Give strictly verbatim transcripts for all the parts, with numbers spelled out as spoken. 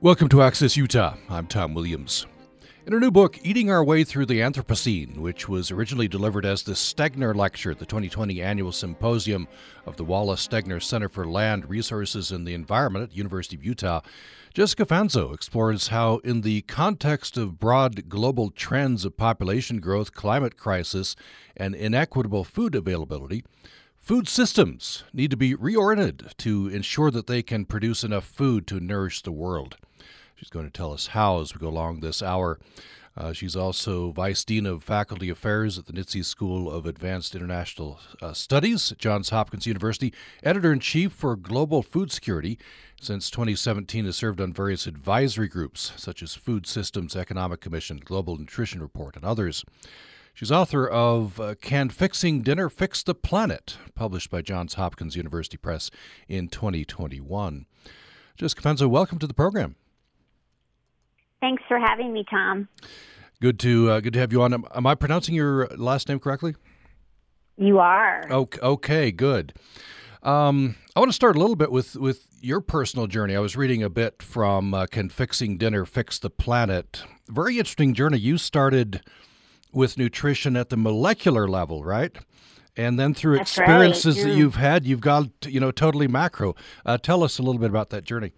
Welcome to Access Utah. I'm Tom Williams. In her new book, Eating Our Way Through the Anthropocene, which was originally delivered as the Stegner Lecture at the twenty twenty Annual Symposium of the Wallace Stegner Center for Land, Resources, and the Environment at the University of Utah, Jessica Fanzo explores how, in the context of broad global trends of population growth, climate crisis, and inequitable food availability, food systems need to be reoriented to ensure that they can produce enough food to nourish the world. She's going to tell us how as we go along this hour. Uh, she's also Vice Dean of Faculty Affairs at the Nitze School of Advanced International uh, Studies at Johns Hopkins University, Editor-in-Chief for Global Food Security. Since twenty seventeen has served on various advisory groups, such as Food Systems Economic Commission, Global Nutrition Report, and others. She's author of uh, Can Fixing Dinner Fix the Planet, published by Johns Hopkins University Press in twenty twenty-one. Jessica Fanzo, welcome to the program. Thanks for having me, Tom. Good to uh, good to have you on. Am, am I pronouncing your last name correctly? You are. Okay, okay good. Um, I want to start a little bit with, with your personal journey. I was reading a bit from uh, Can Fixing Dinner Fix the Planet. Very interesting journey. You started with nutrition at the molecular level, right? And then through That's experiences right. that you've had, you've gone, you know, totally macro. Uh, tell us a little bit about that journey.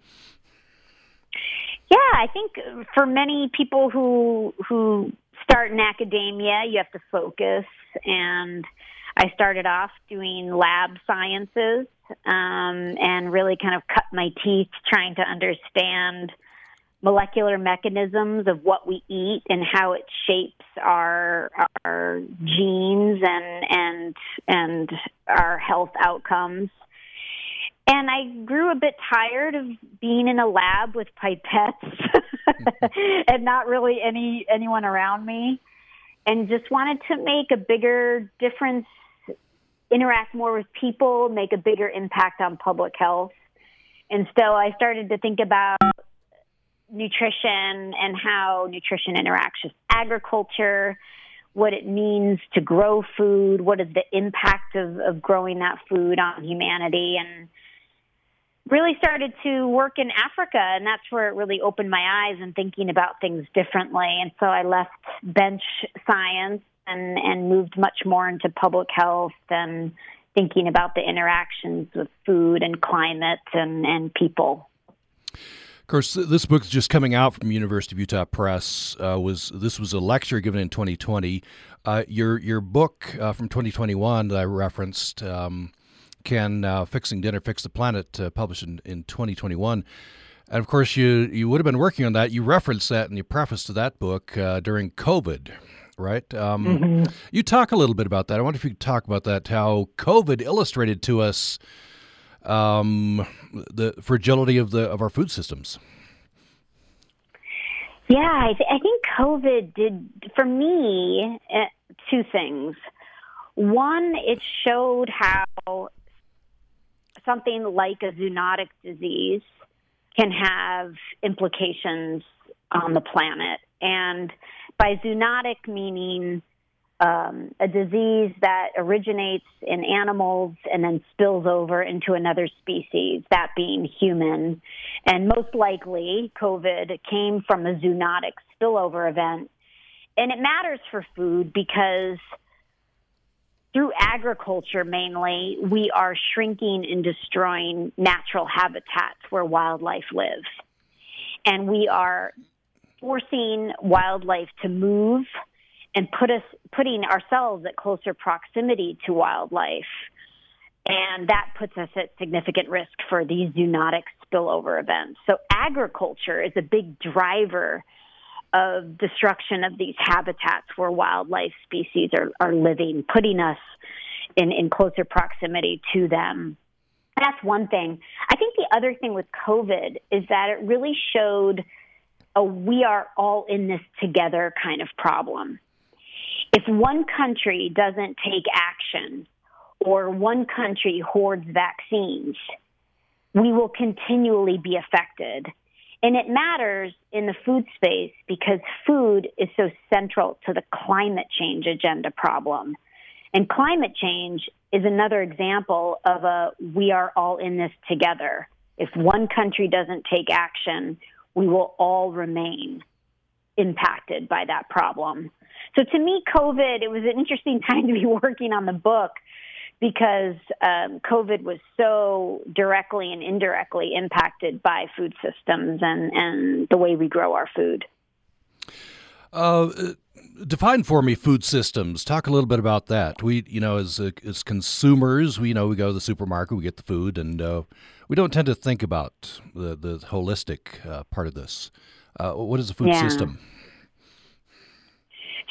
Yeah, I think for many people who who start in academia, you have to focus. And I started off doing lab sciences um, and really kind of cut my teeth trying to understand molecular mechanisms of what we eat and how it shapes our our genes and and and our health outcomes. And I grew a bit tired of being in a lab with pipettes and not really any anyone around me, and just wanted to make a bigger difference, interact more with people, make a bigger impact on public health. And so I started to think about nutrition and how nutrition interacts with agriculture, what it means to grow food, what is the impact of, of growing that food on humanity, and really started to work in Africa, and that's where it really opened my eyes and thinking about things differently. And so I left bench science and, and moved much more into public health and thinking about the interactions with food and climate and, and people. Of course, this book's just coming out from University of Utah Press. Uh, was this was a lecture given in twenty twenty. Uh, your your book uh, from twenty twenty-one that I referenced, um, Can uh, Fixing Dinner Fix the Planet, uh, published in, in twenty twenty-one. And, of course, you, you would have been working on that. You referenced that in your preface to that book uh, during COVID, right? Um, mm-hmm. You talk a little bit about that. I wonder if you could talk about that, how COVID illustrated to us um, the fragility of the of our food systems. Yeah, I, th- I think COVID did, for me, uh, two things. One, it showed how something like a zoonotic disease can have implications on the planet. And by zoonotic, meaning um, a disease that originates in animals and then spills over into another species, that being human. And most likely, COVID came from a zoonotic spillover event. And it matters for food because through agriculture mainly, we are shrinking and destroying natural habitats where wildlife lives. And we are forcing wildlife to move and put us putting ourselves at closer proximity to wildlife. And that puts us at significant risk for these zoonotic spillover events. So agriculture is a big driver of destruction of these habitats where wildlife species are, are living, putting us in, in closer proximity to them. That's one thing. I think the other thing with COVID is that it really showed a we are all in this together kind of problem. If one country doesn't take action or one country hoards vaccines, we will continually be affected. And it matters in the food space because food is so central to the climate change agenda problem. And climate change is another example of a we are all in this together. If one country doesn't take action, we will all remain impacted by that problem. So to me, COVID, it was an interesting time to be working on the book because um, COVID was so directly and indirectly impacted by food systems and, and the way we grow our food. Uh, define for me food systems. Talk a little bit about that. We, you know, as uh, as consumers, we you know we go to the supermarket, we get the food, and uh, we don't tend to think about the the holistic uh, part of this. Uh, what is a food yeah. system?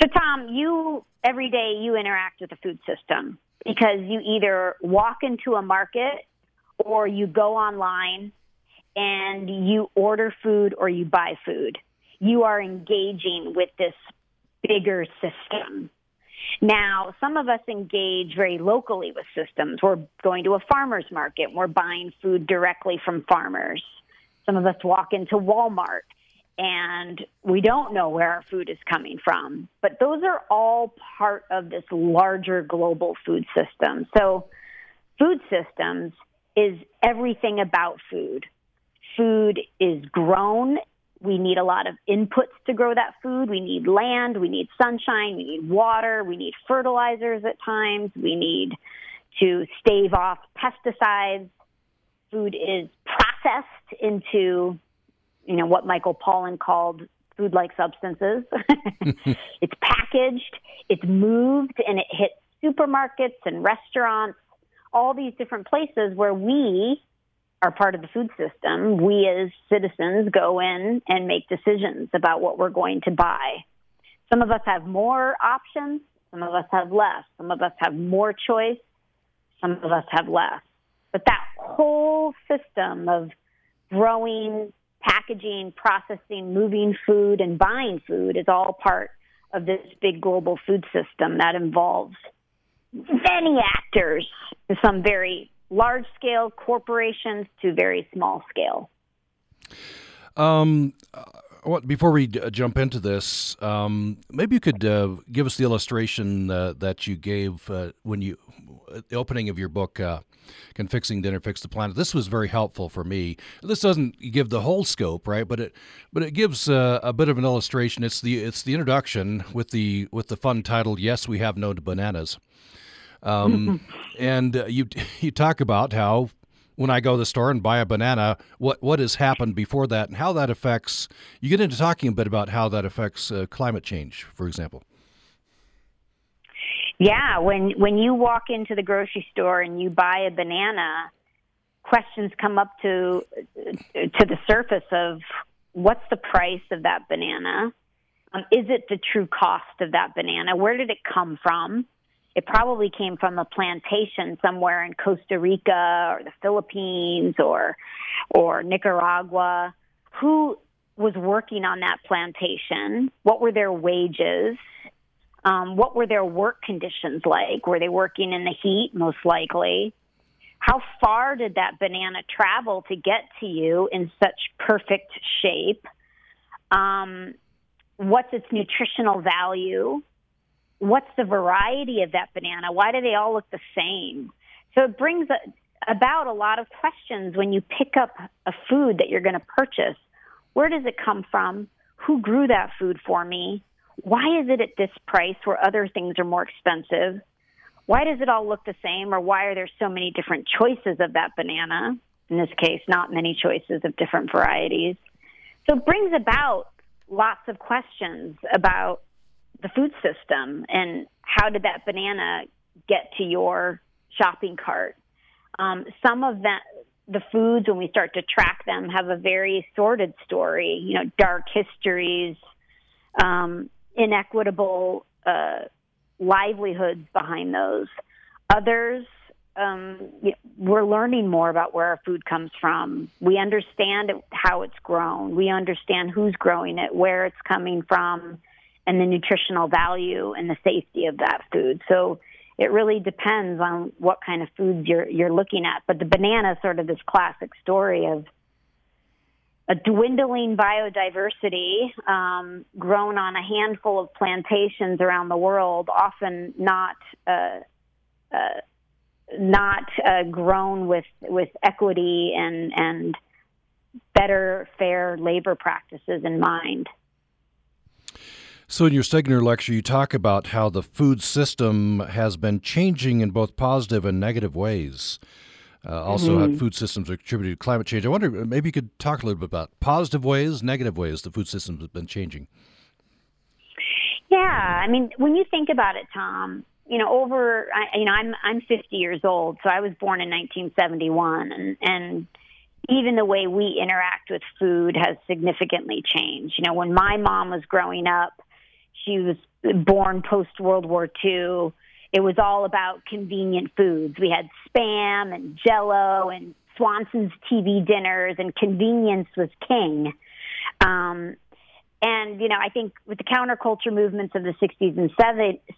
So, Tom, you every day you interact with the food system because you either walk into a market or you go online and you order food or you buy food. You are engaging with this bigger system. Now, some of us engage very locally with systems. We're going to a farmer's market. We're buying food directly from farmers. Some of us walk into Walmart, and we don't know where our food is coming from. But those are all part of this larger global food system. So food systems is everything about food. Food is grown. We need a lot of inputs to grow that food. We need land, we need sunshine, we need water, we need fertilizers at times, we need to stave off pesticides. Food is processed into, you know, what Michael Pollan called food-like substances. It's packaged, it's moved, and it hits supermarkets and restaurants, all these different places where we are part of the food system. We as citizens go in and make decisions about what we're going to buy. Some of us have more options. Some of us have less. Some of us have more choice. Some of us have less. But that whole system of growing, packaging, processing, moving food, and buying food is all part of this big global food system that involves many actors, some very large-scale corporations to very small scale. Um, what, before we d- jump into this, um, maybe you could uh, give us the illustration uh, that you gave uh, when you at the opening of your book, uh, Can Fixing Dinner Fix the Planet? This was very helpful for me. This doesn't give the whole scope, right? But it but it gives uh, a bit of an illustration. It's the it's the introduction with the with the fun title, Yes, We Have No Bananas. Um, and uh, you you talk about how when I go to the store and buy a banana, what, what has happened before that and how that affects, you get into talking a bit about how that affects uh, climate change, for example. Yeah, when, when you walk into the grocery store and you buy a banana, questions come up to to the surface of what's the price of that banana? Um, is it the true cost of that banana? Where did it come from? It probably came from a plantation somewhere in Costa Rica or the Philippines or or Nicaragua. Who was working on that plantation? What were their wages? Um, what were their work conditions like? Were they working in the heat, most likely? How far did that banana travel to get to you in such perfect shape? Um, what's its nutritional value? What's the variety of that banana? Why do they all look the same? So it brings about a lot of questions when you pick up a food that you're going to purchase. Where does it come from? Who grew that food for me? Why is it at this price where other things are more expensive? Why does it all look the same, or why are there so many different choices of that banana? In this case, not many choices of different varieties. So it brings about lots of questions about the food system and how did that banana get to your shopping cart? Um, some of that, the foods, when we start to track them, have a very sordid story, you know, dark histories, um, inequitable uh, livelihoods behind those. Others, um, we're learning more about where our food comes from. We understand how it's grown. We understand who's growing it, where it's coming from, and the nutritional value and the safety of that food. So it really depends on what kind of foods you're you're looking at. But the banana is sort of this classic story of a dwindling biodiversity um, grown on a handful of plantations around the world, often not uh, uh, not uh, grown with with equity and and better, fair labor practices in mind. So in your Stegner lecture, you talk about how the food system has been changing in both positive and negative ways. Uh, also, mm-hmm. how food systems are contributing to climate change. I wonder, maybe you could talk a little bit about positive ways, negative ways the food system has been changing. Yeah, I mean, when you think about it, Tom, you know, over, I, you know, I'm I'm fifty years old, so I was born in nineteen seventy-one, and and even the way we interact with food has significantly changed. You know, when my mom was growing up, she was born post-World War Two. It was all about convenient foods. We had Spam and Jell-O and Swanson's T V dinners, and convenience was king. Um, and, you know, I think with the counterculture movements of the sixties and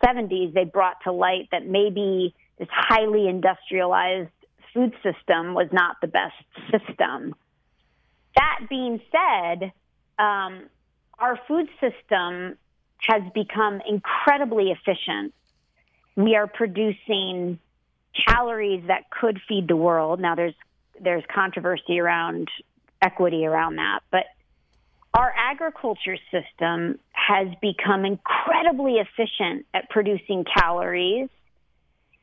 seventies, they brought to light that maybe this highly industrialized food system was not the best system. That being said, um, our food system has become incredibly efficient. We are producing calories that could feed the world. Now, there's there's controversy around equity around that, but our agriculture system has become incredibly efficient at producing calories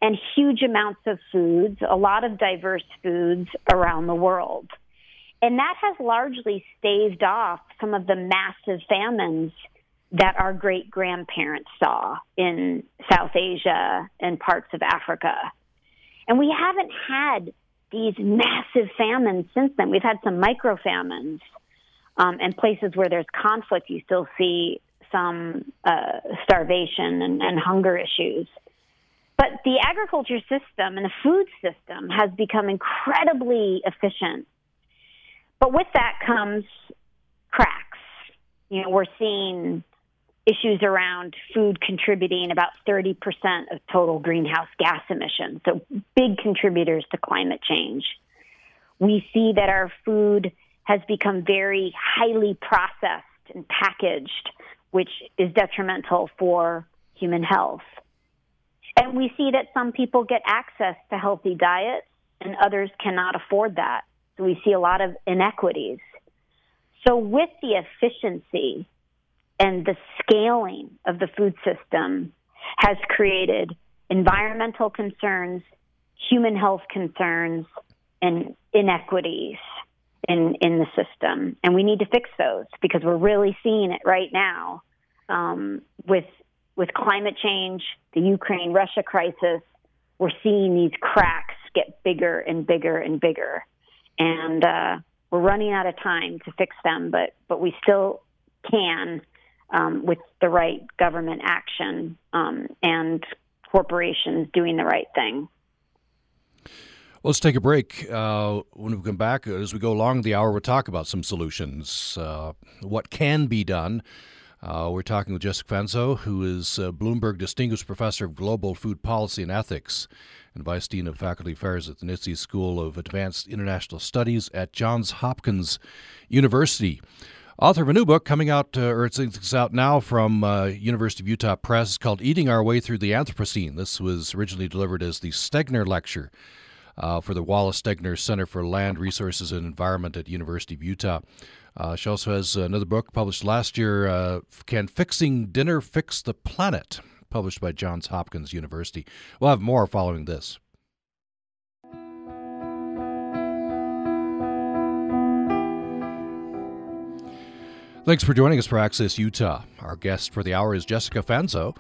and huge amounts of foods, a lot of diverse foods around the world. And that has largely staved off some of the massive famines that our great-grandparents saw in South Asia and parts of Africa. And we haven't had these massive famines since then. We've had some micro-famines, um, and places where there's conflict, you still see some uh, starvation and, and hunger issues. But the agriculture system and the food system has become incredibly efficient. But with that comes cracks. You know, we're seeing issues around food contributing about thirty percent of total greenhouse gas emissions, so big contributors to climate change. We see that our food has become very highly processed and packaged, which is detrimental for human health. And we see that some people get access to healthy diets and others cannot afford that. So we see a lot of inequities. So with the efficiency and the scaling of the food system has created environmental concerns, human health concerns, and inequities in, in the system. And we need to fix those because we're really seeing it right now um, with with climate change, the Ukraine-Russia crisis. We're seeing these cracks get bigger and bigger and bigger. And uh, we're running out of time to fix them, but, but we still can Um, with the right government action um, and corporations doing the right thing. Well, let's take a break. Uh, when we come back, as we go along the hour, we'll talk about some solutions, uh, what can be done. Uh, we're talking with Jessica Fanzo, who is a Bloomberg Distinguished Professor of Global Food Policy and Ethics and Vice Dean of Faculty Affairs at the Nitze School of Advanced International Studies at Johns Hopkins University. Author of a new book coming out, uh, or it's, it's out now from uh, University of Utah Press. It's called Eating Our Way Through the Anthropocene. This was originally delivered as the Stegner Lecture uh, for the Wallace Stegner Center for Land, Resources, and Environment at University of Utah. Uh, she also has another book published last year, uh, Can Fixing Dinner Fix the Planet, published by Johns Hopkins University. We'll have more following this. Thanks for joining us for Access Utah. Our guest for the hour is Jessica Fanzo,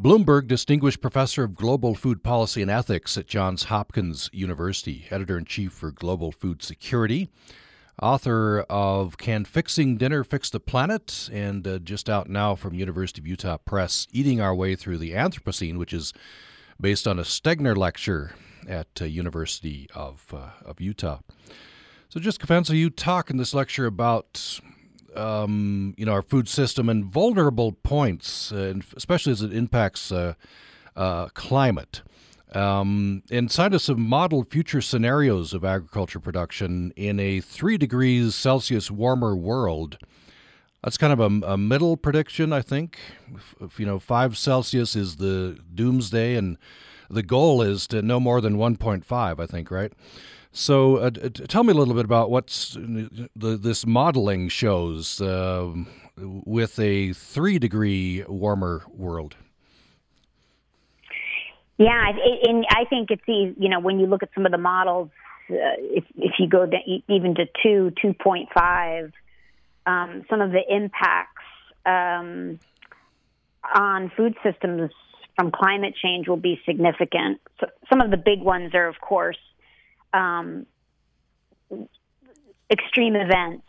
Bloomberg Distinguished Professor of Global Food Policy and Ethics at Johns Hopkins University, Editor-in-Chief for Global Food Security, author of Can Fixing Dinner Fix the Planet, and uh, just out now from University of Utah Press, Eating Our Way Through the Anthropocene, which is based on a Stegner lecture at uh, University of, uh, of Utah. So Jessica Fanzo, you talk in this lecture about Um, you know, our food system and vulnerable points, uh, and especially as it impacts uh, uh, climate. Um, and cite us some modeled future scenarios of agriculture production in a three degrees Celsius warmer world. That's kind of a, a middle prediction, I think. If, if, you know, five Celsius is the doomsday and the goal is to no more than one point five, I think, right? So uh, t- tell me a little bit about what this modeling shows uh, with a three-degree warmer world. Yeah, it, and I think it's, you know, when you look at some of the models, uh, if, if you go to even to two, two point five, um, some of the impacts um, on food systems from climate change will be significant. So some of the big ones are, of course, um, extreme events,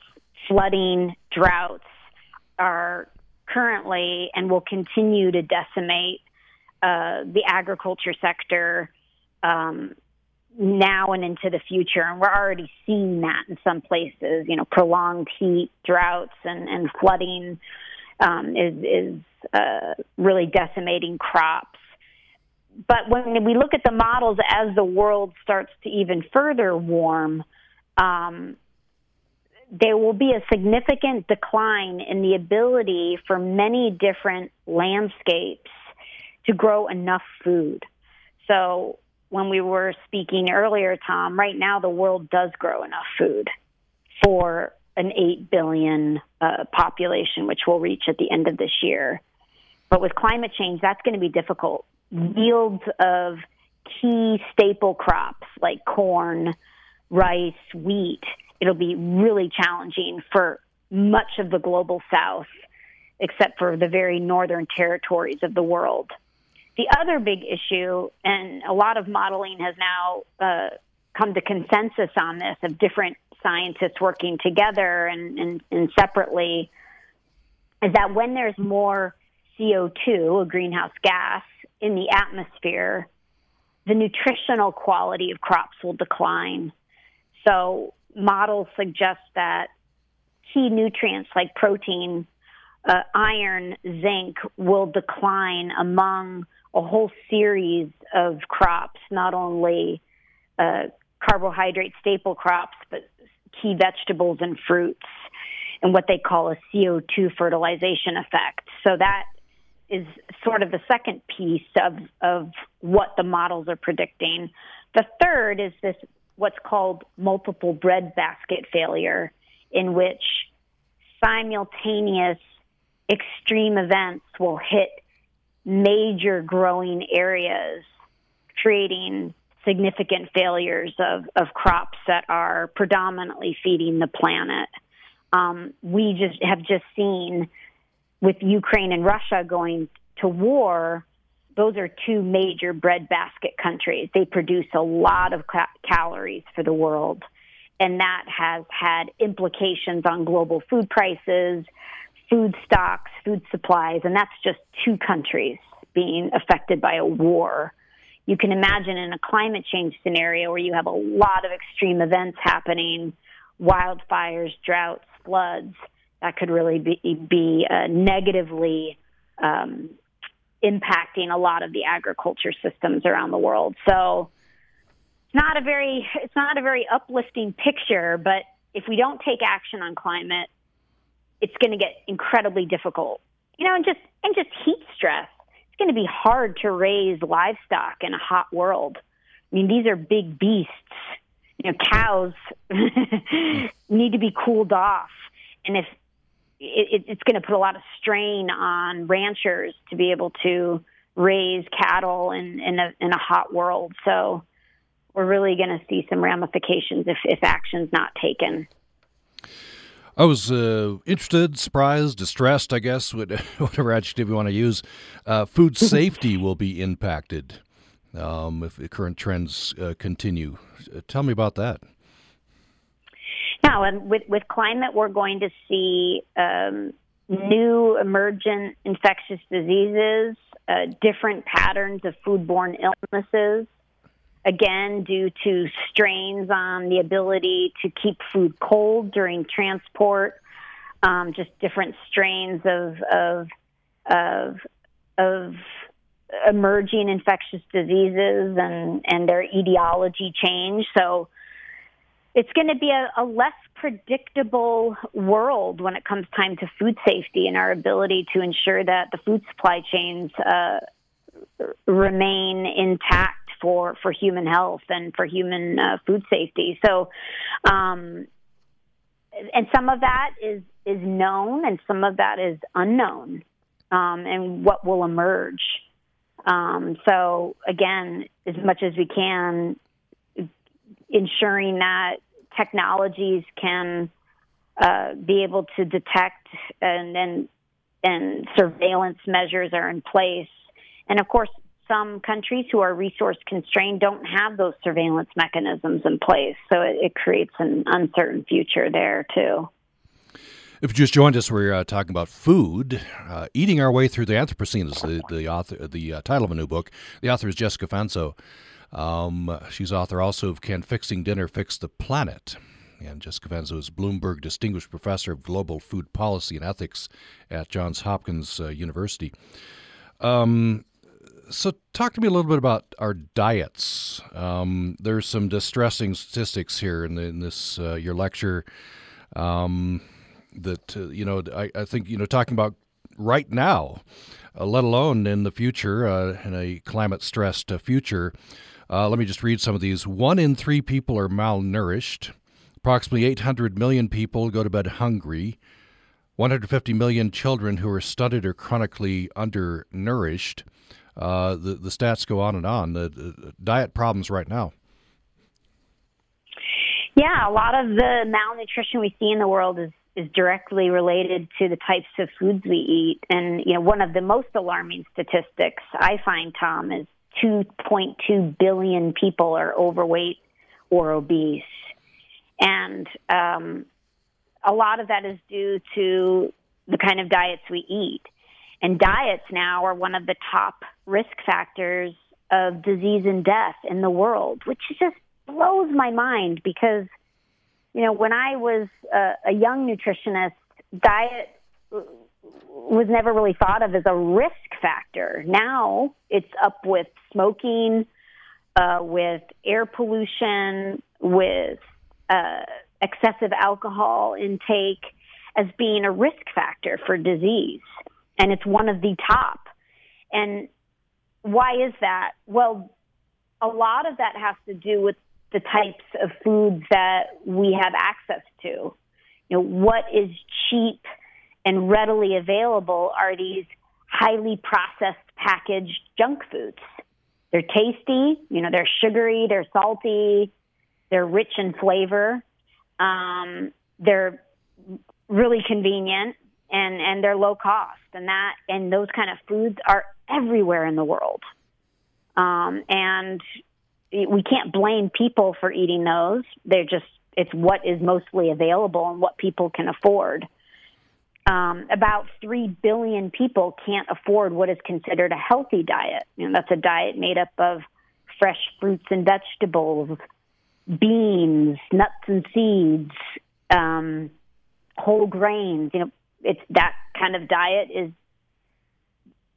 flooding, droughts are currently and will continue to decimate Uh, the agriculture sector um, now and into the future, and we're already seeing that in some places. You know, prolonged heat, droughts, and, and flooding um, is, is uh, really decimating crops. But when we look at the models as the world starts to even further warm, um, there will be a significant decline in the ability for many different landscapes to grow enough food. So when we were speaking earlier, Tom, right now the world does grow enough food for an eight billion uh, population, which we'll reach at the end of this year. But with climate change, that's going to be difficult. Yields of key staple crops like corn, rice, wheat, it'll be really challenging for much of the global south, except for the very northern territories of the world. The other big issue, and a lot of modeling has now uh, come to consensus on this, of different scientists working together and, and, and separately, is that when there's more C O two, a greenhouse gas, in the atmosphere, the nutritional quality of crops will decline. So models suggest that key nutrients like protein, uh, iron, zinc will decline among a whole series of crops, not only uh, carbohydrate staple crops, but key vegetables and fruits, and what they call a C O two fertilization effect. So that is sort of the second piece of, of what the models are predicting. The third is this what's called multiple breadbasket failure, in which simultaneous extreme events will hit major growing areas, creating significant failures of, of crops that are predominantly feeding the planet. Um, we just have just seen with Ukraine and Russia going to war, those are two major breadbasket countries. They produce a lot of ca- calories for the world, and that has had implications on global food prices, food stocks, food supplies, and that's just two countries being affected by a war. You can imagine in a climate change scenario where you have a lot of extreme events happening, wildfires, droughts, floods, that could really be, be uh, negatively um, impacting a lot of the agriculture systems around the world. So it's not a very, it's not a very uplifting picture, but if we don't take action on climate, it's going to get incredibly difficult, you know, and just and just heat stress. It's going to be hard to raise livestock in a hot world. I mean, these are big beasts. You know, cows need to be cooled off, and if it, it's going to put a lot of strain on ranchers to be able to raise cattle in in a, in a hot world. So we're really going to see some ramifications if, if action's not taken. I was uh, interested, surprised, distressed, I guess, whatever adjective you want to use. Uh, food safety will be impacted um, if the current trends uh, continue. Uh, tell me about that. Now, and with, with climate, we're going to see um, new emergent infectious diseases, uh, different patterns of foodborne illnesses, again, due to strains on the ability to keep food cold during transport, um, just different strains of, of of of emerging infectious diseases and, and their etiology change. So it's going to be a, a less predictable world when it comes time to food safety and our ability to ensure that the food supply chains uh, remain intact for, for human health and for human uh, food safety. So, um, and some of that is, is known and some of that is unknown, um, and what will emerge. Um, so again, as much as we can, ensuring that technologies can uh, be able to detect and and, and surveillance measures are in place. And of course, some countries who are resource constrained don't have those surveillance mechanisms in place. So it, it creates an uncertain future there too. If you just joined us, we're uh, talking about food. Uh, Eating Our Way Through the Anthropocene is the, the, author, the uh, title of a new book. The author is Jessica Fanzo. Um, she's author also of Can Fixing Dinner Fix the Planet? And Jessica Fanzo is Bloomberg Distinguished Professor of Global Food Policy and Ethics at Johns Hopkins uh, University. Um, so talk to me a little bit about our diets. Um, there's some distressing statistics here in, the, in this uh, your lecture. Um That, uh, you know, I, I think, you know, talking about right now, uh, let alone in the future, uh, in a climate-stressed uh, future, uh, let me just read some of these. One in three people are malnourished. Approximately eight hundred million people go to bed hungry. one hundred fifty million children who are stunted or chronically undernourished. Uh, the, the stats go on and on. The, the diet problems right now. Yeah, a lot of the malnutrition we see in the world is is directly related to the types of foods we eat. And, you know, one of the most alarming statistics I find, Tom, is two point two billion people are overweight or obese. And um, a lot of that is due to the kind of diets we eat. And diets now are one of the top risk factors of disease and death in the world, which just blows my mind because, you know, when I was uh, a young nutritionist, diet was never really thought of as a risk factor. Now it's up with smoking, uh, with air pollution, with uh, excessive alcohol intake as being a risk factor for disease. And it's one of the top. And why is that? Well, a lot of that has to do with the types of foods that we have access to. You know, what is cheap and readily available are these highly processed, packaged junk foods. They're tasty, you know, they're sugary, they're salty, they're rich in flavor, um, they're really convenient, and, and they're low cost. And that and those kind of foods are everywhere in the world. Um, and we can't blame people for eating those. They're just, it's what is mostly available and what people can afford. Um, about three billion people can't afford what is considered a healthy diet. You know, that's a diet made up of fresh fruits and vegetables, beans, nuts and seeds, um, whole grains. You know, it's that kind of diet is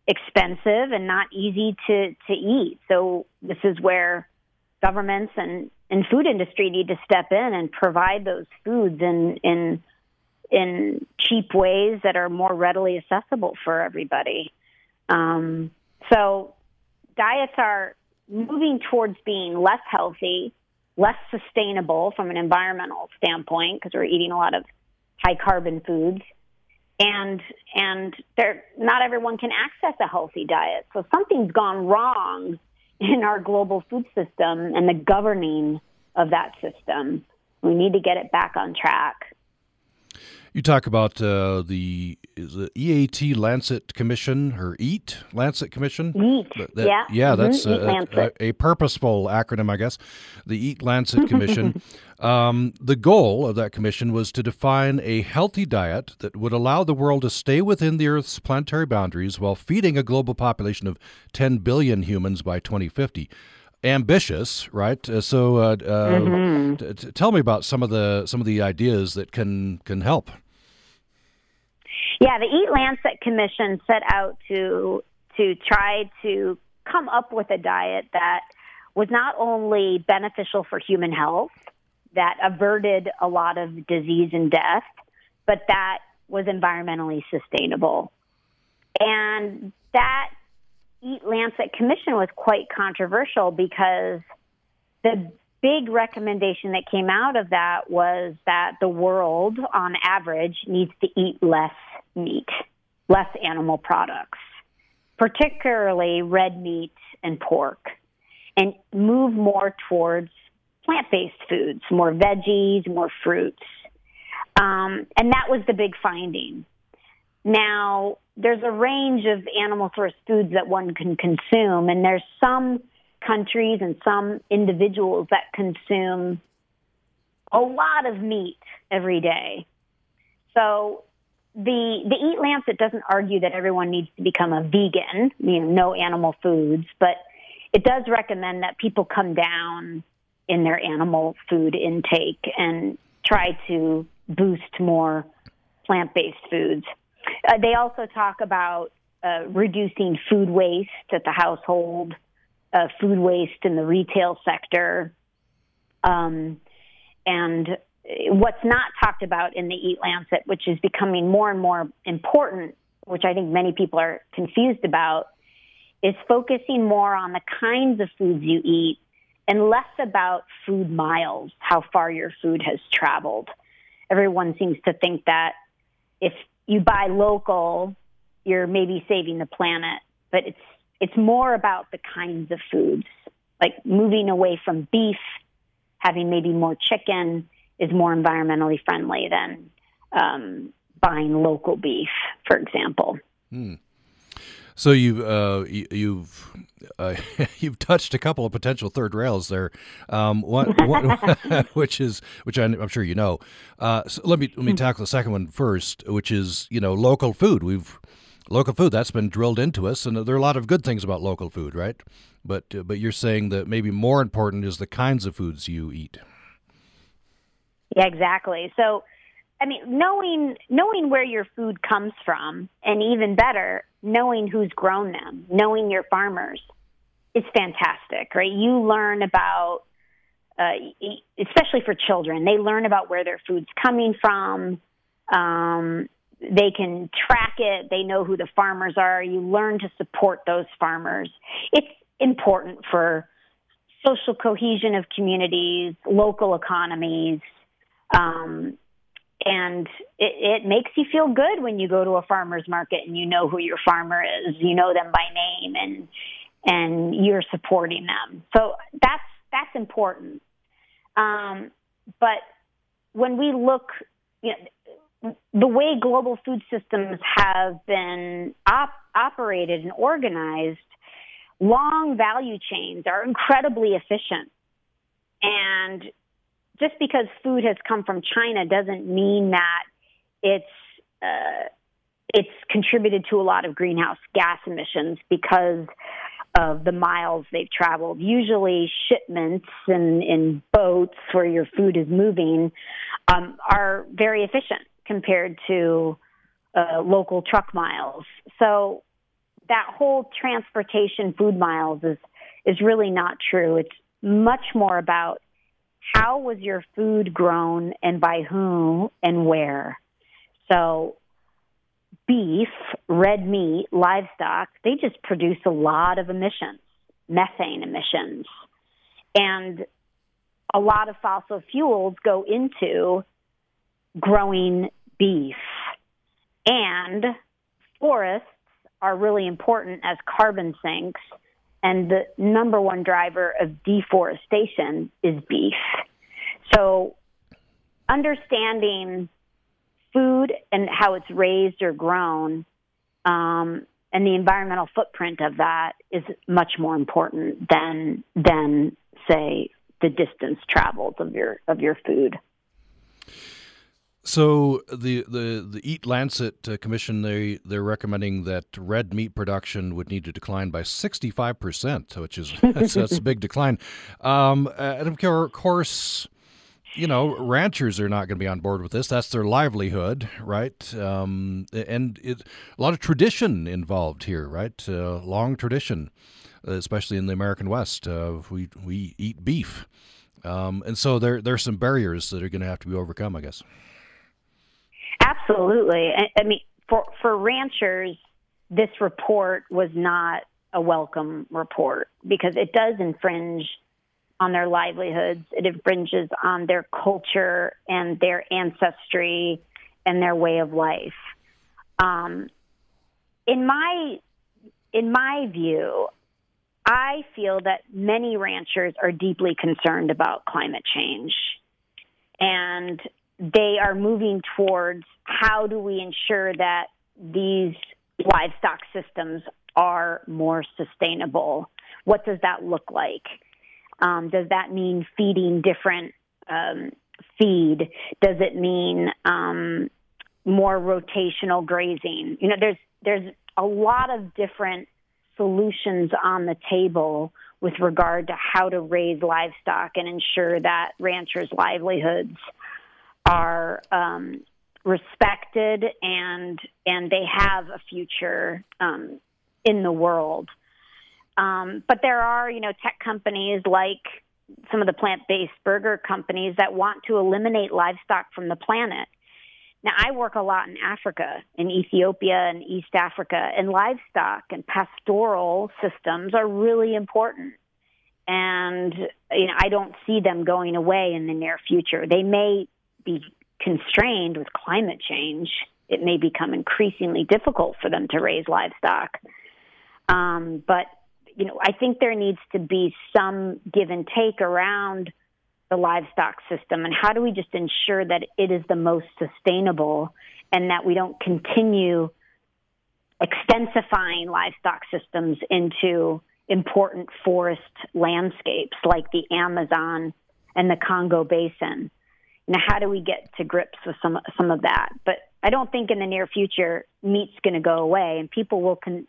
expensive and not easy to, to eat. So this is where governments and, and food industry need to step in and provide those foods in, in in cheap ways that are more readily accessible for everybody. Um, so diets are moving towards being less healthy, less sustainable from an environmental standpoint because we're eating a lot of high-carbon foods. And and they're, not everyone can access a healthy diet. So something's gone wrong in our global food system and the governing of that system. We need to get it back on track. You talk about uh, the, is the E A T Lancet Commission, or EAT Lancet Commission? EAT, that, that, yeah. Yeah, mm-hmm. that's a, a, a purposeful acronym, I guess, the EAT Lancet Commission. um, the goal of that commission was to define a healthy diet that would allow the world to stay within the Earth's planetary boundaries while feeding a global population of ten billion humans by twenty fifty. Ambitious, right? Uh, so uh, uh, mm-hmm. t- t- tell me about some of the some of the ideas that can, can help. Yeah, the EAT Lancet Commission set out to to try to come up with a diet that was not only beneficial for human health, that averted a lot of disease and death, but that was environmentally sustainable. And that E A T Lancet Commission was quite controversial because the big recommendation that came out of that was that the world, on average, needs to eat less meat, less animal products, particularly red meat and pork, and move more towards plant-based foods, more veggies, more fruits. Um, and that was the big finding. Now, there's a range of animal-sourced foods that one can consume, and there's some countries and some individuals that consume a lot of meat every day. So the the Eat Lancet doesn't argue that everyone needs to become a vegan, you know, no animal foods, but it does recommend that people come down in their animal food intake and try to boost more plant-based foods. Uh, they also talk about uh, reducing food waste at the household, Uh, food waste in the retail sector. Um, and what's not talked about in the Eat Lancet, which is becoming more and more important, which I think many people are confused about, is focusing more on the kinds of foods you eat and less about food miles, how far your food has traveled. Everyone seems to think that if you buy local, you're maybe saving the planet, but it's It's more about the kinds of foods, like moving away from beef, having maybe more chicken is more environmentally friendly than um, buying local beef, for example. Hmm. So you've uh, you've uh, you've touched a couple of potential third rails there, um, one, one, which is which I'm sure you know. Uh, so let me let me tackle the second one first, which is you know local food. We've Local food, that's been drilled into us, and there are a lot of good things about local food, right? But uh, but you're saying that maybe more important is the kinds of foods you eat. Yeah, exactly. So, I mean, knowing knowing where your food comes from, and even better, knowing who's grown them, knowing your farmers, is fantastic, right? You learn about, uh, especially for children, they learn about where their food's coming from. Um They can track it. They know who the farmers are. You learn to support those farmers. It's important for social cohesion of communities, local economies, um, and it, it makes you feel good when you go to a farmer's market and you know who your farmer is. You know them by name, and and you're supporting them. So that's that's important. Um, but when we look, you know. The way global food systems have been op- operated and organized, long value chains are incredibly efficient. And just because food has come from China doesn't mean that it's uh, it's contributed to a lot of greenhouse gas emissions because of the miles they've traveled. Usually shipments in, in boats where your food is moving um, are very efficient compared to uh, local truck miles. So that whole transportation food miles is, is really not true. It's much more about how was your food grown and by whom and where. So beef, red meat, livestock, they just produce a lot of emissions, methane emissions. And a lot of fossil fuels go into growing beef, and forests are really important as carbon sinks, and the number one driver of deforestation is beef. So understanding food and how it's raised or grown um, and the environmental footprint of that is much more important than, than say, the distance traveled of your of your food. So the, the, the Eat Lancet uh, Commission, they, they're recommending that red meat production would need to decline by sixty-five percent, which is that's, that's a big decline. Um, and of course, you know, ranchers are not going to be on board with this. That's their livelihood, right? Um, and it, a lot of tradition involved here, right? Uh, long tradition, especially in the American West. Uh, we we eat beef. Um, and so there, there are some barriers that are going to have to be overcome, I guess. Absolutely. I, I mean, for, for ranchers, this report was not a welcome report because it does infringe on their livelihoods. It infringes on their culture and their ancestry and their way of life. Um, in my in my view, I feel that many ranchers are deeply concerned about climate change, and they are moving towards how do we ensure that these livestock systems are more sustainable? What does that look like? Um, does that mean feeding different um, feed? Does it mean um, more rotational grazing? You know, there's there's a lot of different solutions on the table with regard to how to raise livestock and ensure that ranchers' livelihoods are um, respected and and they have a future um, in the world. Um, but there are, you know, tech companies like some of the plant-based burger companies that want to eliminate livestock from the planet. Now, I work a lot in Africa, in Ethiopia and East Africa, and livestock and pastoral systems are really important. And, you know, I don't see them going away in the near future. They may be constrained with climate change. It may become increasingly difficult for them to raise livestock. Um, but You know, I think there needs to be some give and take around the livestock system, and how do we just ensure that it is the most sustainable and that we don't continue extensifying livestock systems into important forest landscapes like the Amazon and the Congo Basin. Now, how do we get to grips with some some of that? But I don't think in the near future meat's going to go away, and people will con-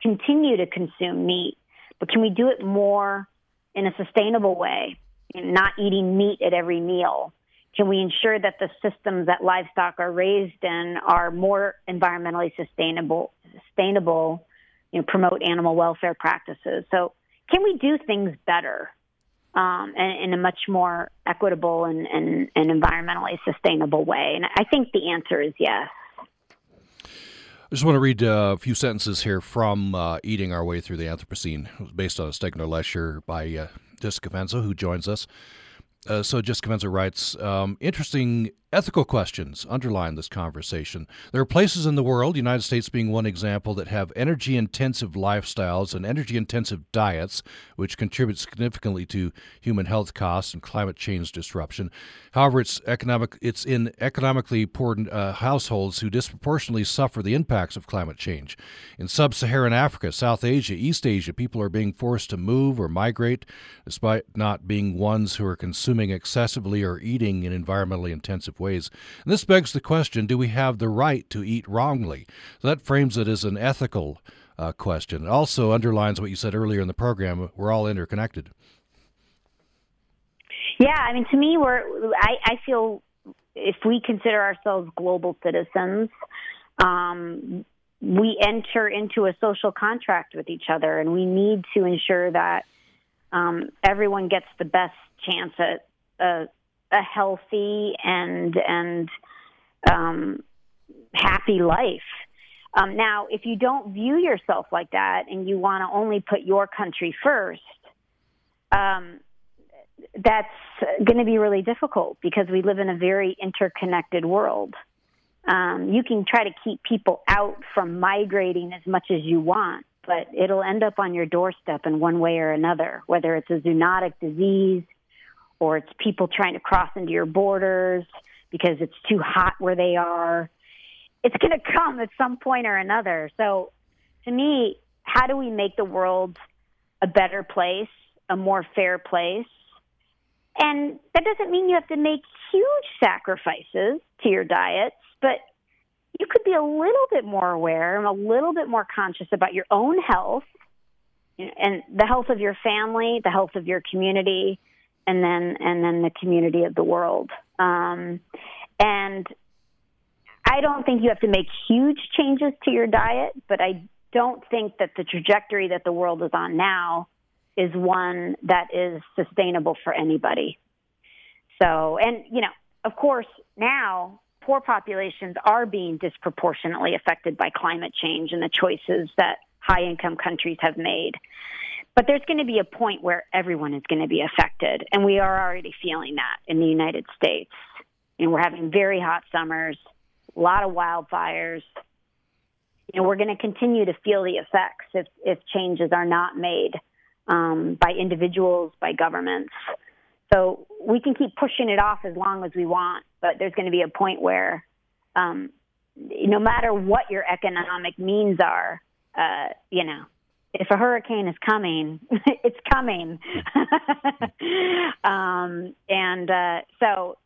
continue to consume meat, but can we do it more in a sustainable way, not eating meat at every meal? Can we ensure that the systems that livestock are raised in are more environmentally sustainable, sustainable, you know, promote animal welfare practices? So can we do things better um, and in a much more equitable and, and, and environmentally sustainable way? And I think the answer is yes. I just want to read a few sentences here from uh, Eating Our Way Through the Anthropocene. It was based on a Stegner Lecture by uh, Jessica Fanzo, who joins us. Uh, so Jessica Fanzo writes, um, interesting ethical questions underline this conversation. There are places in the world, United States being one example, that have energy-intensive lifestyles and energy-intensive diets, which contribute significantly to human health costs and climate change disruption. However, it's economic. It's in economically poor uh, households who disproportionately suffer the impacts of climate change. In sub-Saharan Africa, South Asia, East Asia, people are being forced to move or migrate, despite not being ones who are consuming excessively or eating in environmentally intensive ways. And this begs the question, do we have the right to eat wrongly? So that frames it as an ethical uh, question. It also underlines what you said earlier in the program, we're all interconnected. Yeah, I mean, to me, we're, I, I feel if we consider ourselves global citizens, um, we enter into a social contract with each other, and we need to ensure that um, everyone gets the best chance at uh, a healthy and and um, happy life. Um, now, if you don't view yourself like that and you want to only put your country first, um, that's going to be really difficult because we live in a very interconnected world. Um, you can try to keep people out from migrating as much as you want, but it'll end up on your doorstep in one way or another, whether it's a zoonotic disease or it's people trying to cross into your borders because it's too hot where they are. It's going to come at some point or another. So to me, how do we make the world a better place, a more fair place? And that doesn't mean you have to make huge sacrifices to your diets, but you could be a little bit more aware and a little bit more conscious about your own health and the health of your family, the health of your community, and then and then the community of the world. Um, and I don't think you have to make huge changes to your diet, but I don't think that the trajectory that the world is on now is one that is sustainable for anybody. So, and, you know, of course, now poor populations are being disproportionately affected by climate change and the choices that high-income countries have made. But there's going to be a point where everyone is going to be affected, and we are already feeling that in the United States. And we're having very hot summers, a lot of wildfires. You know, we're going to continue to feel the effects if, if changes are not made um, by individuals, by governments. So we can keep pushing it off as long as we want, but there's going to be a point where um, no matter what your economic means are, uh, you know, if a hurricane is coming, it's coming. um, and uh, so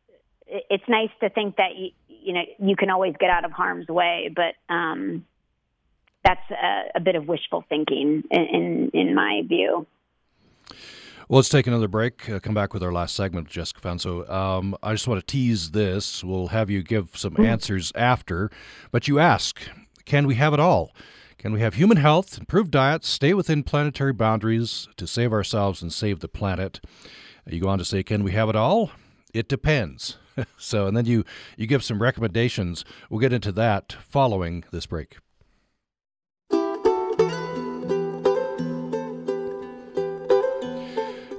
it's nice to think that, you, you know, you can always get out of harm's way, but um, that's a, a bit of wishful thinking in, in, in my view. Well, let's take another break, uh, come back with our last segment, Jessica Fanzo. Um, I just want to tease this. We'll have you give some mm-hmm. answers after. But you ask, can we have it all? Can we have human health, improved diets, stay within planetary boundaries to save ourselves and save the planet? You go on to say, can we have it all? It depends. So, and then you, you give some recommendations. We'll get into that following this break.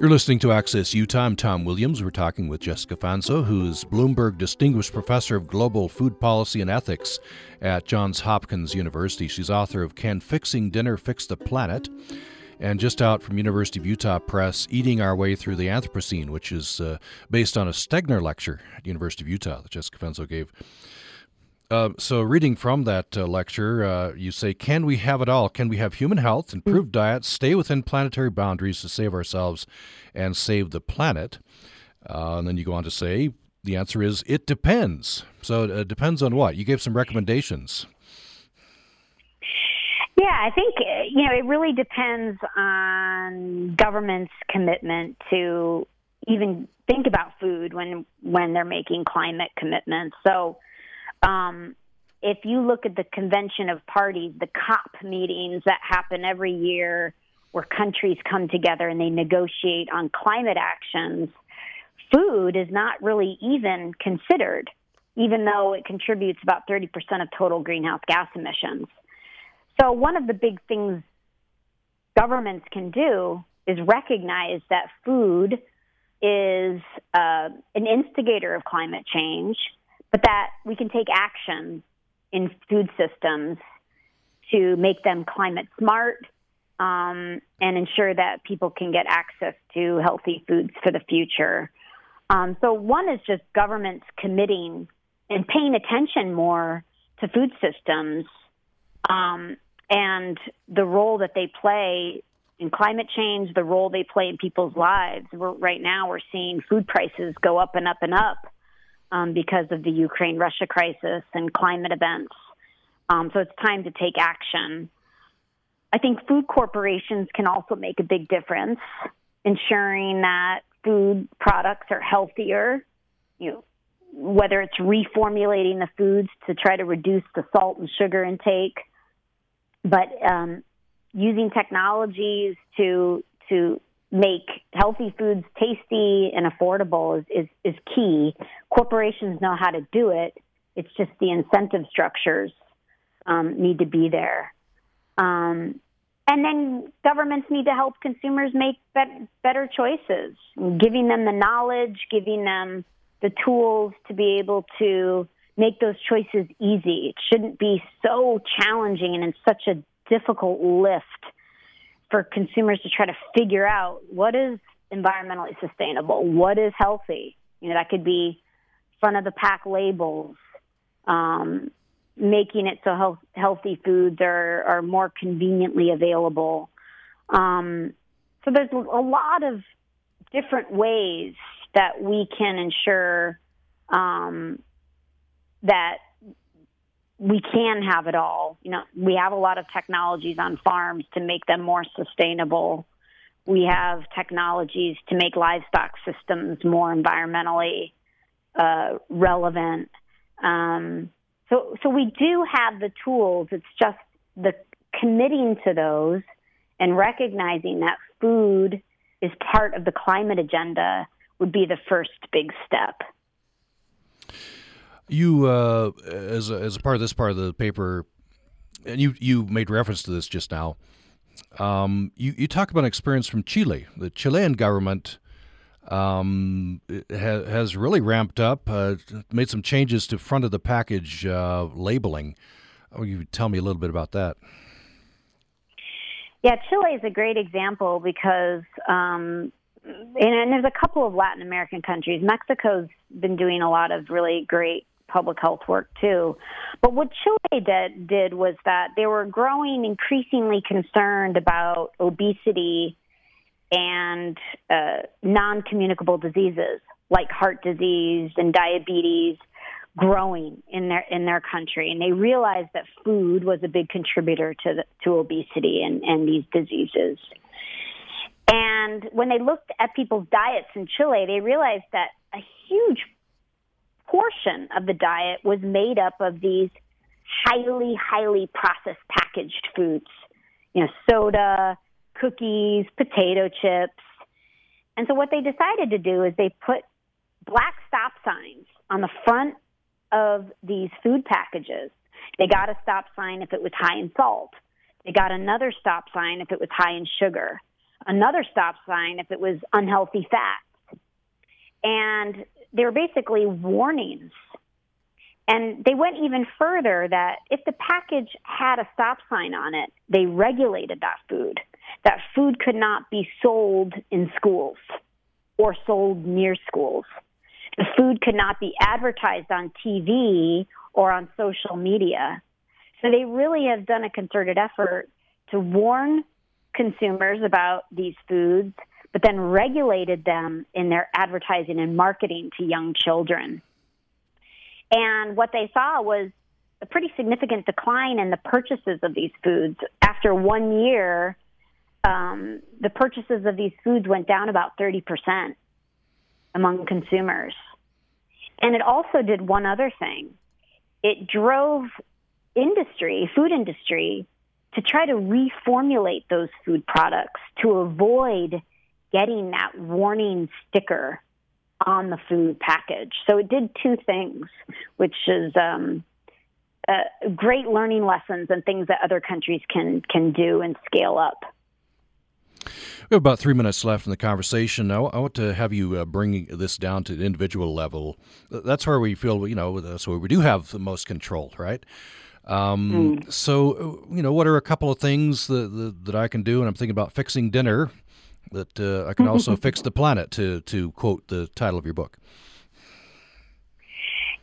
You're listening to Access Utah. I'm Tom Williams. We're talking with Jessica Fanzo, who is Bloomberg Distinguished Professor of Global Food Policy and Ethics at Johns Hopkins University. She's author of Can Fixing Dinner Fix the Planet? And just out from University of Utah Press, Eating Our Way Through the Anthropocene, which is uh, based on a Stegner Lecture at University of Utah that Jessica Fanzo gave. Uh, so reading from that uh, lecture, uh, you say, can we have it all? Can we have human health, improved diets, stay within planetary boundaries to save ourselves and save the planet? Uh, and then you go on to say, the answer is, it depends. So it uh, depends on what? You gave some recommendations. Yeah, I think, you know, it really depends on government's commitment to even think about food when when they're making climate commitments. So Um, if you look at the convention of parties, the COP meetings that happen every year where countries come together and they negotiate on climate actions, food is not really even considered, even though it contributes about thirty percent of total greenhouse gas emissions. So one of the big things governments can do is recognize that food is uh, an instigator of climate change, but that we can take action in food systems to make them climate smart um, and ensure that people can get access to healthy foods for the future. Um, so one is just governments committing and paying attention more to food systems um, and the role that they play in climate change, the role they play in people's lives. We're, right now we're seeing food prices go up and up and up. Um, because of the Ukraine-Russia crisis and climate events. Um, so it's time to take action. I think food corporations can also make a big difference, ensuring that food products are healthier, you know, whether it's reformulating the foods to try to reduce the salt and sugar intake, but um, using technologies to to make healthy foods tasty and affordable is, is, is key. Corporations know how to do it. It's just the incentive structures um, need to be there. Um, and then governments need to help consumers make be- better choices, giving them the knowledge, giving them the tools to be able to make those choices easy. It shouldn't be so challenging and such a difficult lift for consumers to try to figure out what is environmentally sustainable, what is healthy. You know, that could be front-of-the-pack labels, um, making it so health, healthy foods are, are more conveniently available. Um, so there's a lot of different ways that we can ensure um, that we can have it all. You know, we have a lot of technologies on farms to make them more sustainable. We have technologies to make livestock systems more environmentally uh, relevant. Um, so, so we do have the tools. It's just the committing to those and recognizing that food is part of the climate agenda would be the first big step. You, uh, as a, as a part of this part of the paper, and you, you made reference to this just now, um, you, you talk about an experience from Chile. The Chilean government um, ha, has really ramped up, uh, made some changes to front of the package uh, labeling. Oh, you tell me a little bit about that. Yeah, Chile is a great example because, um, and, and there's a couple of Latin American countries. Mexico's been doing a lot of really great public health work too. But what Chile did, did was that they were growing increasingly concerned about obesity and uh, non-communicable diseases like heart disease and diabetes growing in their in their country, and they realized that food was a big contributor to the, to obesity and, and these diseases. And when they looked at people's diets in Chile, they realized that a huge portion of the diet was made up of these highly, highly processed packaged foods, you know, soda, cookies, potato chips. And so what they decided to do is they put black stop signs on the front of these food packages. They got a stop sign if it was high in salt. They got another stop sign if it was high in sugar. Another stop sign if it was unhealthy fats. And they were basically warnings. And they went even further that if the package had a stop sign on it, they regulated that food. That food could not be sold in schools or sold near schools. The food could not be advertised on T V or on social media. So they really have done a concerted effort to warn consumers about these foods, but then regulated them in their advertising and marketing to young children. And what they saw was a pretty significant decline in the purchases of these foods. After one year, um, the purchases of these foods went down about thirty percent among consumers. And it also did one other thing. It drove industry, food industry, to try to reformulate those food products to avoid getting that warning sticker on the food package. So it did two things, which is um, uh, great learning lessons and things that other countries can, can do and scale up. We have about three minutes left in the conversation. I want to have you bring this down to the individual level. That's where we feel, you know, that's where we do have the most control, right? Um, mm. So, you know, what are a couple of things that, that, that I can do? And I'm thinking about fixing dinner, that uh, I can also fix the planet, to, to quote the title of your book.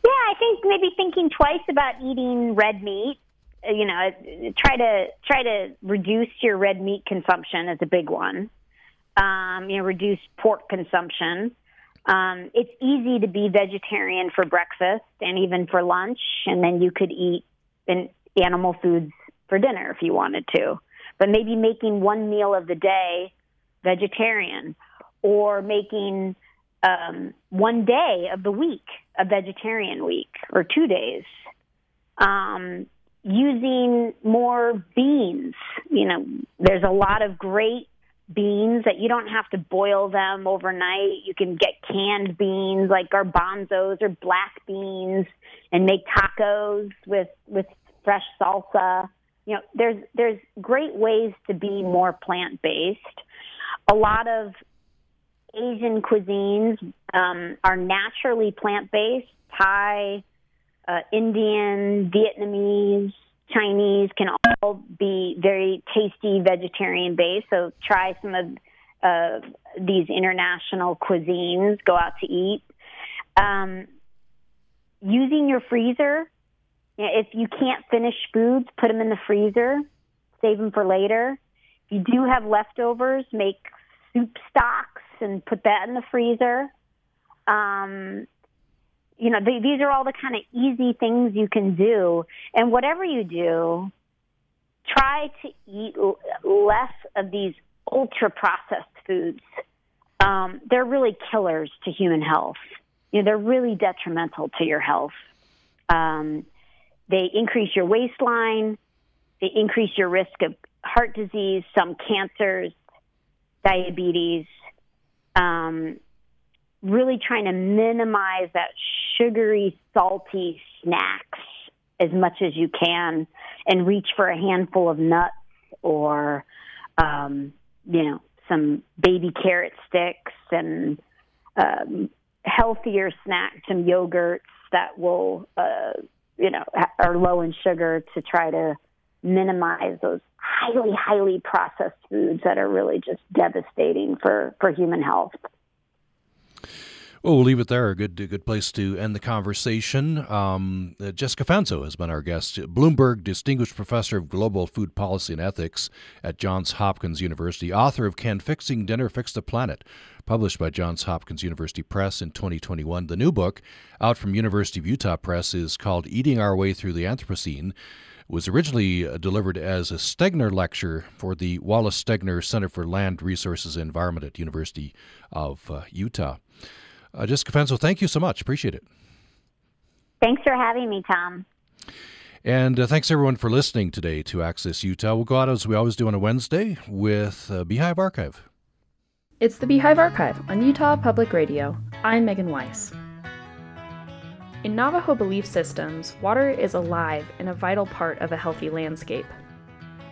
Yeah, I think maybe thinking twice about eating red meat. You know, try to try to reduce your red meat consumption is a big one. Um, you know, reduce pork consumption. Um, it's easy to be vegetarian for breakfast and even for lunch, and then you could eat an animal foods for dinner if you wanted to. But maybe making one meal of the day vegetarian, or making um, one day of the week a vegetarian week, or two days. Um, using more beans. You know, there's a lot of great beans that you don't have to boil them overnight. You can get canned beans like garbanzos or black beans and make tacos with, with fresh salsa. You know, there's, there's great ways to be more plant-based. A lot of Asian cuisines um, are naturally plant-based. Thai, Uh, Indian, Vietnamese, Chinese can all be very tasty vegetarian-based, so try some of uh, these international cuisines, go out to eat. Um, using your freezer, you know, if you can't finish foods, put them in the freezer, save them for later. If you do have leftovers, make soup stocks and put that in the freezer. Um You know, they, these are all the kind of easy things you can do. And whatever you do, try to eat l- less of these ultra-processed foods. Um, they're really killers to human health. You know, they're really detrimental to your health. Um, they increase your waistline. They increase your risk of heart disease, some cancers, diabetes. Um, really trying to minimize that sugary, salty snacks as much as you can and reach for a handful of nuts or, um, you know, some baby carrot sticks and um, healthier snacks, some yogurts that will, uh, you know, are low in sugar to try to minimize those highly, highly processed foods that are really just devastating for, for human health. Well, we'll leave it there. A good, a good place to end the conversation. Um, uh, Jessica Fanzo has been our guest, Bloomberg Distinguished Professor of Global Food Policy and Ethics at Johns Hopkins University, author of Can Fixing Dinner Fix the Planet, published by Johns Hopkins University Press in twenty twenty-one. The new book, out from University of Utah Press, is called Eating Our Way Through the Anthropocene. Was originally delivered as a Stegner Lecture for the Wallace Stegner Center for Land Resources and Environment at University of uh, Utah. Uh, Jessica Fanzo, thank you so much. Appreciate it. Thanks for having me, Tom. And uh, thanks, everyone, for listening today to Access Utah. We'll go out, as we always do on a Wednesday, with uh, Beehive Archive. It's the Beehive Archive on Utah Public Radio. I'm Megan Weiss. In Navajo belief systems, water is alive and a vital part of a healthy landscape.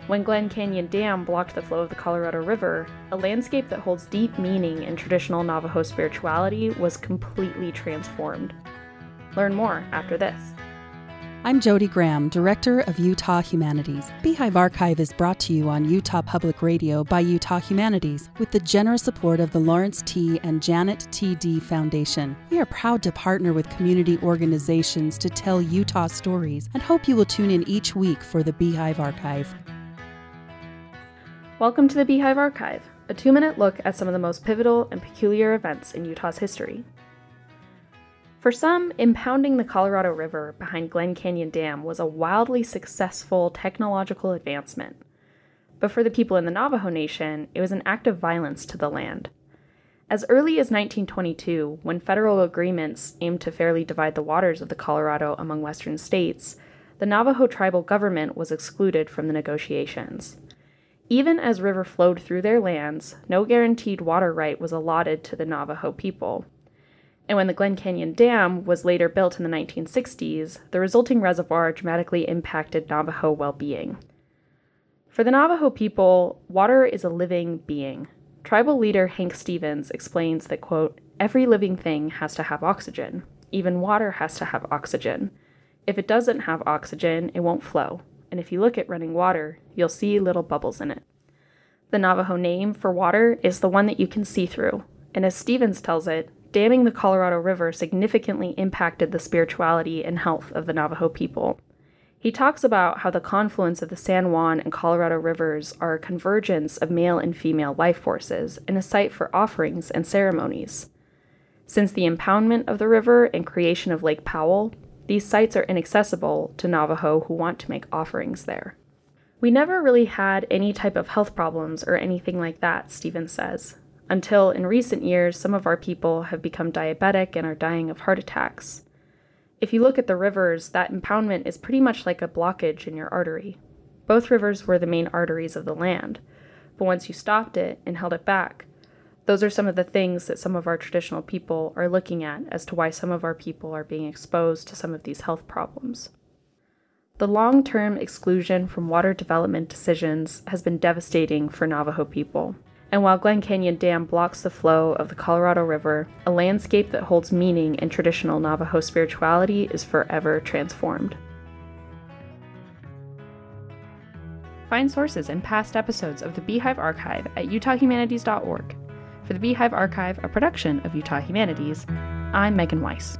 When Glen Canyon Dam blocked the flow of the Colorado River, a landscape that holds deep meaning in traditional Navajo spirituality was completely transformed. Learn more after this. I'm Jody Graham, Director of Utah Humanities. Beehive Archive is brought to you on Utah Public Radio by Utah Humanities with the generous support of the Lawrence T. and Janet T. D. Foundation. We are proud to partner with community organizations to tell Utah stories and hope you will tune in each week for the Beehive Archive. Welcome to the Beehive Archive, a two-minute look at some of the most pivotal and peculiar events in Utah's history. For some, impounding the Colorado River behind Glen Canyon Dam was a wildly successful technological advancement. But for the people in the Navajo Nation, it was an act of violence to the land. As early as nineteen twenty-two, when federal agreements aimed to fairly divide the waters of the Colorado among western states, the Navajo tribal government was excluded from the negotiations. Even as river flowed through their lands, no guaranteed water right was allotted to the Navajo people. And when the Glen Canyon Dam was later built in the nineteen sixties, the resulting reservoir dramatically impacted Navajo well-being. For the Navajo people, water is a living being. Tribal leader Hank Stevens explains that, quote, every living thing has to have oxygen. Even water has to have oxygen. If it doesn't have oxygen, it won't flow. And if you look at running water, you'll see little bubbles in it. The Navajo name for water is the one that you can see through. And as Stevens tells it, damming the Colorado River significantly impacted the spirituality and health of the Navajo people. He talks about how the confluence of the San Juan and Colorado Rivers are a convergence of male and female life forces and a site for offerings and ceremonies. Since the impoundment of the river and creation of Lake Powell, these sites are inaccessible to Navajo who want to make offerings there. We never really had any type of health problems or anything like that, Stevens says. Until in recent years, some of our people have become diabetic and are dying of heart attacks. If you look at the rivers, that impoundment is pretty much like a blockage in your artery. Both rivers were the main arteries of the land, but once you stopped it and held it back, those are some of the things that some of our traditional people are looking at as to why some of our people are being exposed to some of these health problems. The long-term exclusion from water development decisions has been devastating for Navajo people. And while Glen Canyon Dam blocks the flow of the Colorado River, a landscape that holds meaning in traditional Navajo spirituality is forever transformed. Find sources and past episodes of the Beehive Archive at utah humanities dot org. For the Beehive Archive, a production of Utah Humanities, I'm Megan Weiss.